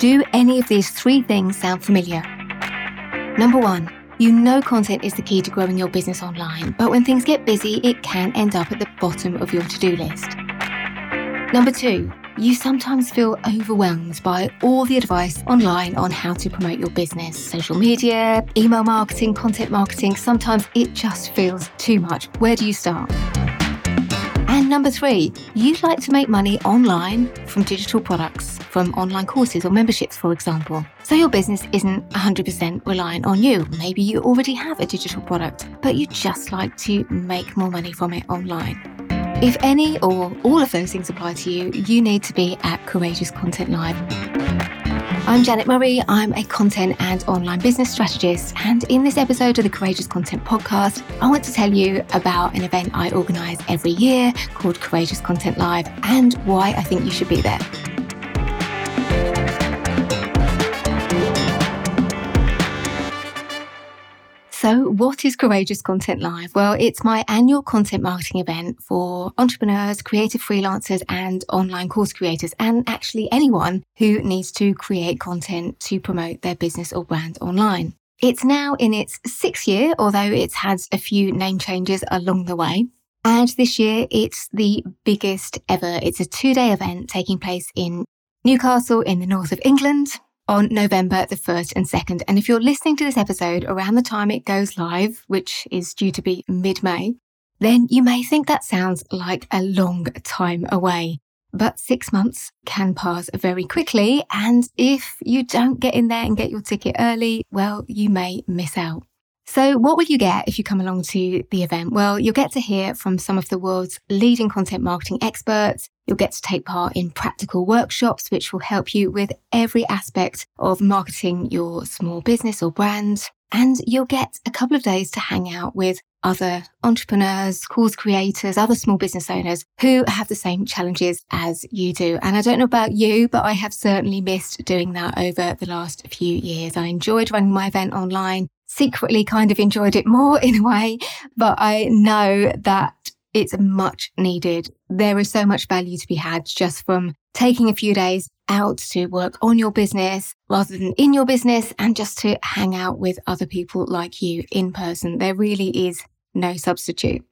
Do any of these three things sound familiar? Number one, you know content is the key to growing your business online, but when things get busy, it can end up at the bottom of your to-do list. Number two, you sometimes feel overwhelmed by all the advice online on how to promote your business, social media, email marketing, content marketing. Sometimes it just feels too much. Where do you start? And number three, you'd like to make money online from digital products, from online courses or memberships, for example. So your business isn't 100% reliant on you. Maybe you already have a digital product, but you just like to make more money from it online. If any or all of those things apply to you, you need to be at Courageous Content Live. I'm Janet Murray. I'm a content and online business strategist. And in this episode of the Courageous Content Podcast, I want to tell you about an event I organise every year called Courageous Content Live and why I think you should be there. So what is Courageous Content Live? Well, it's my annual content marketing event for entrepreneurs, creative freelancers, and online course creators, and actually anyone who needs to create content to promote their business or brand online. It's now in its sixth year, although it's had a few name changes along the way. And this year, it's the biggest ever. It's a two-day event taking place in Newcastle in the north of England, on November the 1st and 2nd. And if you're listening to this episode around the time it goes live, which is due to be mid-May, then you may think that sounds like a long time away. But 6 months can pass very quickly. And if you don't get in there and get your ticket early, well, you may miss out. So what will you get if you come along to the event? Well, you'll get to hear from some of the world's leading content marketing experts. You'll get to take part in practical workshops, which will help you with every aspect of marketing your small business or brand. And you'll get a couple of days to hang out with other entrepreneurs, course creators, other small business owners who have the same challenges as you do. And I don't know about you, but I have certainly missed doing that over the last few years. I enjoyed running my event online. Secretly kind of enjoyed it more in a way, but I know that it's much needed. There is so much value to be had just from taking a few days out to work on your business rather than in your business and just to hang out with other people like you in person. There really is no substitute.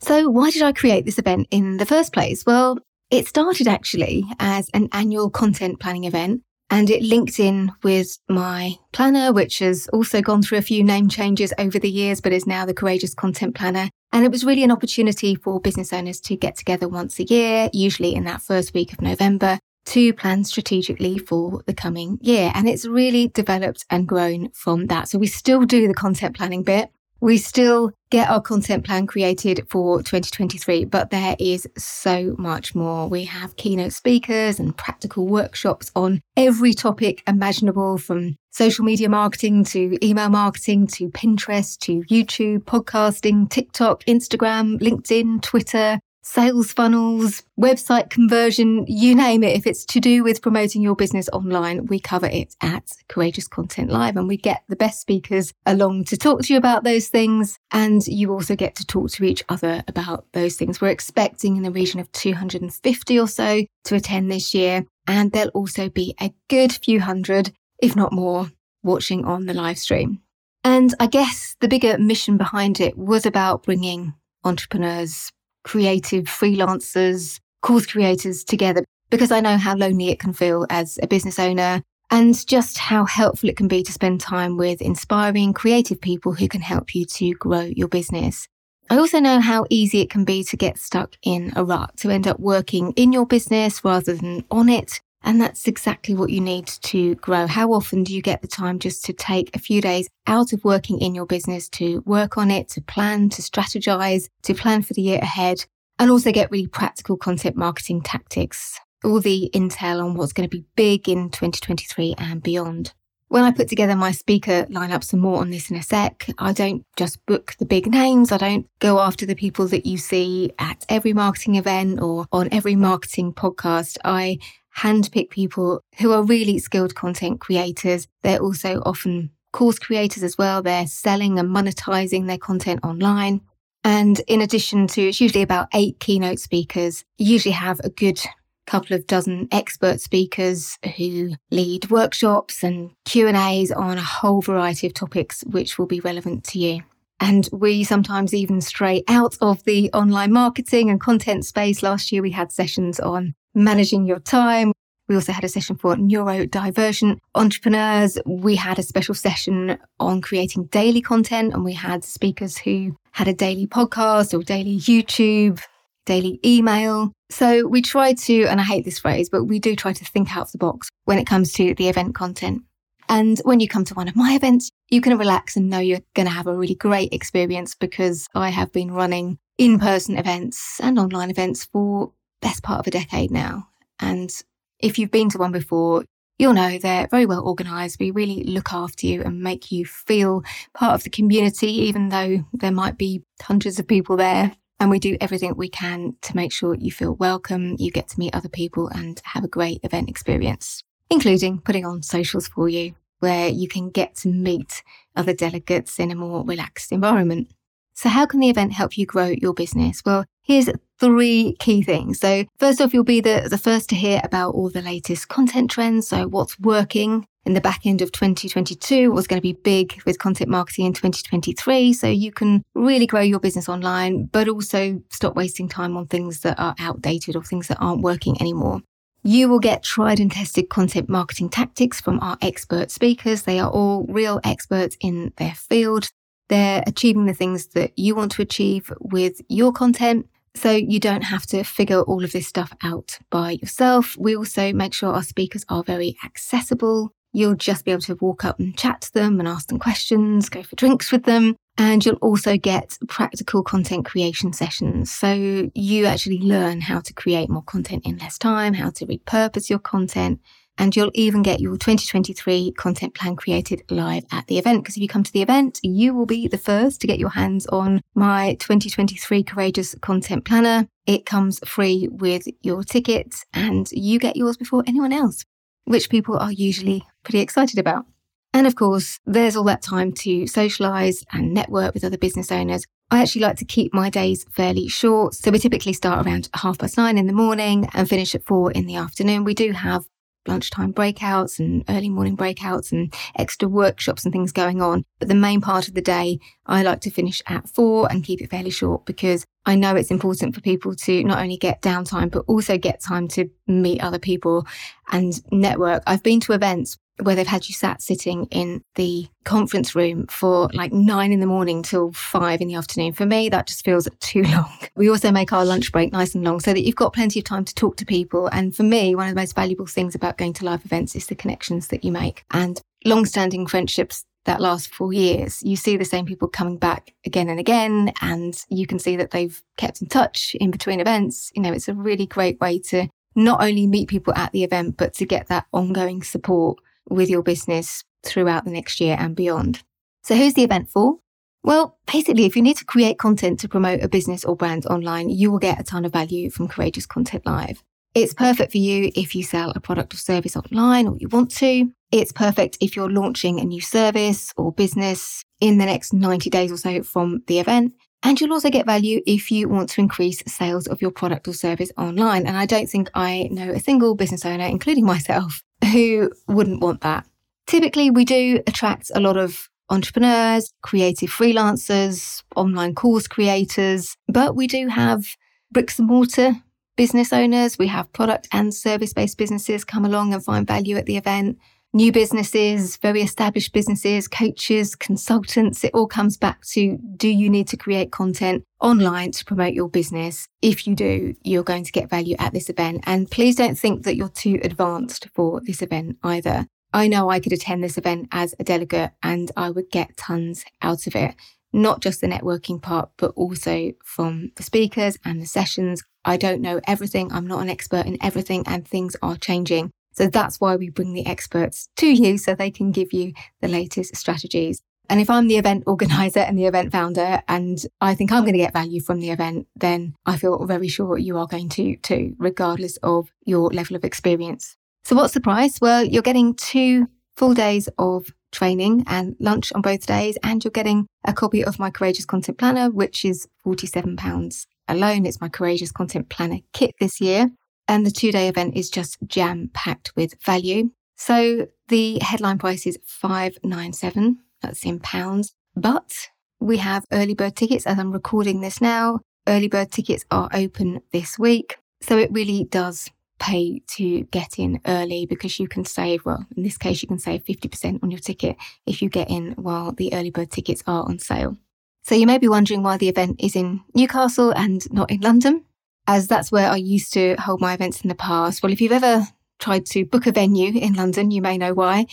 So why did I create this event in the first place? Well, it started actually as an annual content planning event. And it linked in with my planner, which has also gone through a few name changes over the years, but is now the Courageous Content Planner. And it was really an opportunity for business owners to get together once a year, usually in that first week of November, to plan strategically for the coming year. And it's really developed and grown from that. So we still do the content planning bit. We still get our content plan created for 2023, but there is so much more. We have keynote speakers and practical workshops on every topic imaginable, from social media marketing to email marketing to Pinterest to YouTube, podcasting, TikTok, Instagram, LinkedIn, Twitter, sales funnels, website conversion, you name it. If it's to do with promoting your business online, we cover it at Courageous Content Live, and we get the best speakers along to talk to you about those things. And you also get to talk to each other about those things. We're expecting in the region of 250 or so to attend this year. And there'll also be a good few hundred, if not more, watching on the live stream. And I guess the bigger mission behind it was about bringing entrepreneurs, creative freelancers, course creators together, because I know how lonely it can feel as a business owner and just how helpful it can be to spend time with inspiring, creative people who can help you to grow your business. I also know how easy it can be to get stuck in a rut, to end up working in your business rather than on it. And that's exactly what you need to grow. How often do you get the time just to take a few days out of working in your business to work on it, to plan, to strategize, to plan for the year ahead, and also get really practical content marketing tactics, all the intel on what's going to be big in 2023 and beyond. When I put together my speaker lineup, some more on this in a sec, I don't just book the big names. I don't go after the people that you see at every marketing event or on every marketing podcast. I handpick people who are really skilled content creators. They're also often course creators as well. They're selling and monetizing their content online. And in addition to, it's usually about 8 keynote speakers, usually have a good couple of dozen expert speakers who lead workshops and Q&As on a whole variety of topics which will be relevant to you. And we sometimes even stray out of the online marketing and content space. Last year, we had sessions on managing your time. We also had a session for neurodivergent entrepreneurs. We had a special session on creating daily content, and we had speakers who had a daily podcast or daily YouTube, daily email. So we try to, and I hate this phrase, but we do try to think out of the box when it comes to the event content. And when you come to one of my events, you can relax and know you're going to have a really great experience, because I have been running in-person events and online events for the best part of a decade now. And if you've been to one before, you'll know they're very well organised. We really look after you and make you feel part of the community, even though there might be hundreds of people there. And we do everything we can to make sure you feel welcome, you get to meet other people and have a great event experience, including putting on socials for you, where you can get to meet other delegates in a more relaxed environment. So how can the event help you grow your business? Well, here's three key things. So first off, you'll be the first to hear about all the latest content trends. So what's working in the back end of 2022, what's going to be big with content marketing in 2023. So you can really grow your business online, but also stop wasting time on things that are outdated or things that aren't working anymore. You will get tried and tested content marketing tactics from our expert speakers. They are all real experts in their field. They're achieving the things that you want to achieve with your content, so you don't have to figure all of this stuff out by yourself. We also make sure our speakers are very accessible. You'll just be able to walk up and chat to them and ask them questions, go for drinks with them. And you'll also get practical content creation sessions. So you actually learn how to create more content in less time, how to repurpose your content. And you'll even get your 2023 content plan created live at the event. Because if you come to the event, you will be the first to get your hands on my 2023 Courageous Content Planner. It comes free with your tickets, and you get yours before anyone else, which people are usually pretty excited about. And of course, there's all that time to socialise and network with other business owners. I actually like to keep my days fairly short. So we typically start around 9:30 in the morning and finish at 4 in the afternoon. We do have lunchtime breakouts and early morning breakouts and extra workshops and things going on. But the main part of the day, I like to finish at 4 and keep it fairly short, because I know it's important for people to not only get downtime, but also get time to meet other people and network. I've been to events where they've had you sat sitting in the conference room for like 9 in the morning till 5 in the afternoon. For me, that just feels too long. We also make our lunch break nice and long so that you've got plenty of time to talk to people. And for me, one of the most valuable things about going to live events is the connections that you make and long-standing friendships that last for years. You see the same people coming back again and again, and you can see that they've kept in touch in between events. You know, it's a really great way to not only meet people at the event, but to get that ongoing support with your business throughout the next year and beyond. So who's the event for? Well, basically, if you need to create content to promote a business or brand online, you will get a ton of value from Courageous Content Live. It's perfect for you if you sell a product or service online, or you want to. It's perfect if you're launching a new service or business in the next 90 days or so from the event. And you'll also get value if you want to increase sales of your product or service online. And I don't think I know a single business owner, including myself, who wouldn't want that. Typically, we do attract a lot of entrepreneurs, creative freelancers, online course creators, but we do have bricks and mortar business owners. We have product and service-based businesses come along and find value at the event. New businesses, very established businesses, coaches, consultants, it all comes back to, do you need to create content online to promote your business? If you do, you're going to get value at this event. And please don't think that you're too advanced for this event either. I know I could attend this event as a delegate and I would get tons out of it. Not just the networking part, but also from the speakers and the sessions. I don't know everything. I'm not an expert in everything, and things are changing. So that's why we bring the experts to you, so they can give you the latest strategies. And if I'm the event organizer and the event founder, and I think I'm going to get value from the event, then I feel very sure you are going to too, regardless of your level of experience. So what's the price? Well, you're getting 2 full days of training and lunch on both days, and you're getting a copy of my Courageous Content Planner, which is £47 alone. It's my Courageous Content Planner kit this year. And the two-day event is just jam-packed with value. So the headline price is $597, that's in pounds. But we have early bird tickets as I'm recording this now. Early bird tickets are open this week. So it really does pay to get in early because you can save, well, in this case, you can save 50% on your ticket if you get in while the early bird tickets are on sale. So you may be wondering why the event is in Newcastle and not in London, as that's where I used to hold my events in the past. Well, if you've ever tried to book a venue in London, you may know why.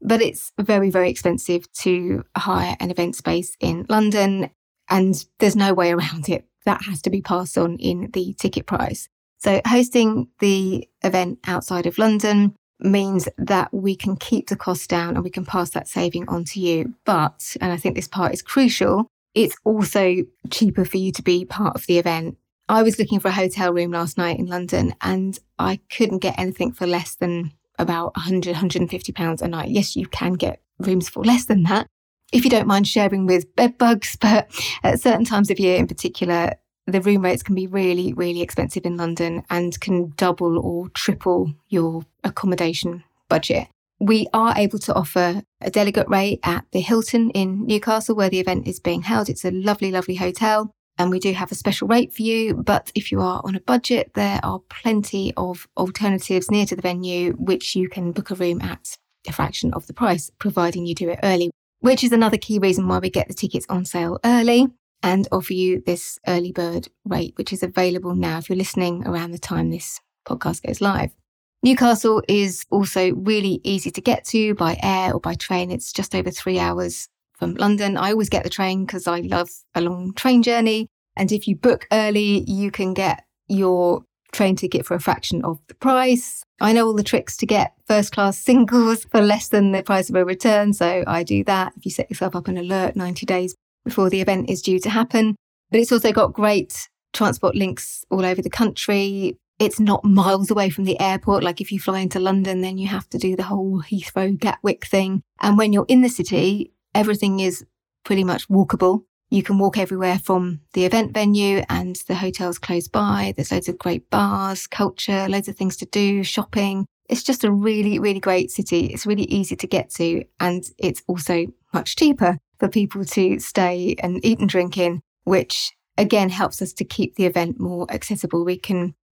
But it's very, very expensive to hire an event space in London, and there's no way around it. That has to be passed on in the ticket price. So hosting the event outside of London means that we can keep the cost down and we can pass that saving on to you. But, and I think this part is crucial, it's also cheaper for you to be part of the event. I was looking for a hotel room last night in London and I couldn't get anything for less than about £100, £150 a night. Yes, you can get rooms for less than that if you don't mind sharing with bed bugs, but at certain times of year in particular, the room rates can be really, really expensive in London and can double or triple your accommodation budget. We are able to offer a delegate rate at the Hilton in Newcastle where the event is being held. It's a lovely, lovely hotel. And we do have a special rate for you, but if you are on a budget, there are plenty of alternatives near to the venue, which you can book a room at a fraction of the price, providing you do it early, which is another key reason why we get the tickets on sale early and offer you this early bird rate, which is available now if you're listening around the time this podcast goes live. Newcastle is also really easy to get to by air or by train. It's just over 3 hours from London. I always get the train because I love a long train journey. And if you book early, you can get your train ticket for a fraction of the price. I know all the tricks to get first class singles for less than the price of a return. So I do that. If you set yourself up an alert 90 days before the event is due to happen. But it's also got great transport links all over the country. It's not miles away from the airport. Like if you fly into London, then you have to do the whole Heathrow Gatwick thing. And when you're in the city, everything is pretty much walkable. You can walk everywhere from the event venue and the hotels close by. There's loads of great bars, culture, loads of things to do, shopping. It's just a really, really great city. It's really easy to get to. And it's also much cheaper for people to stay and eat and drink in, which again helps us to keep the event more accessible.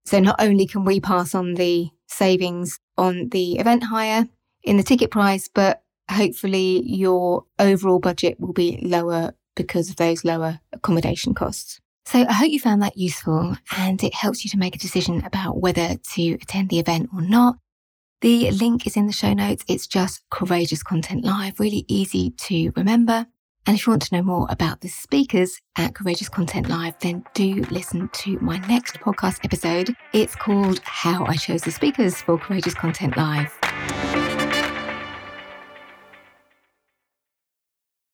So not only can we pass on the savings on the event hire in the ticket price, but hopefully your overall budget will be lower because of those lower accommodation costs. So I hope you found that useful and it helps you to make a decision about whether to attend the event or not. The link is in the show notes. It's just Courageous Content Live, really easy to remember. And if you want to know more about the speakers at Courageous Content Live, then do listen to my next podcast episode. It's called How I Chose the Speakers for Courageous Content Live.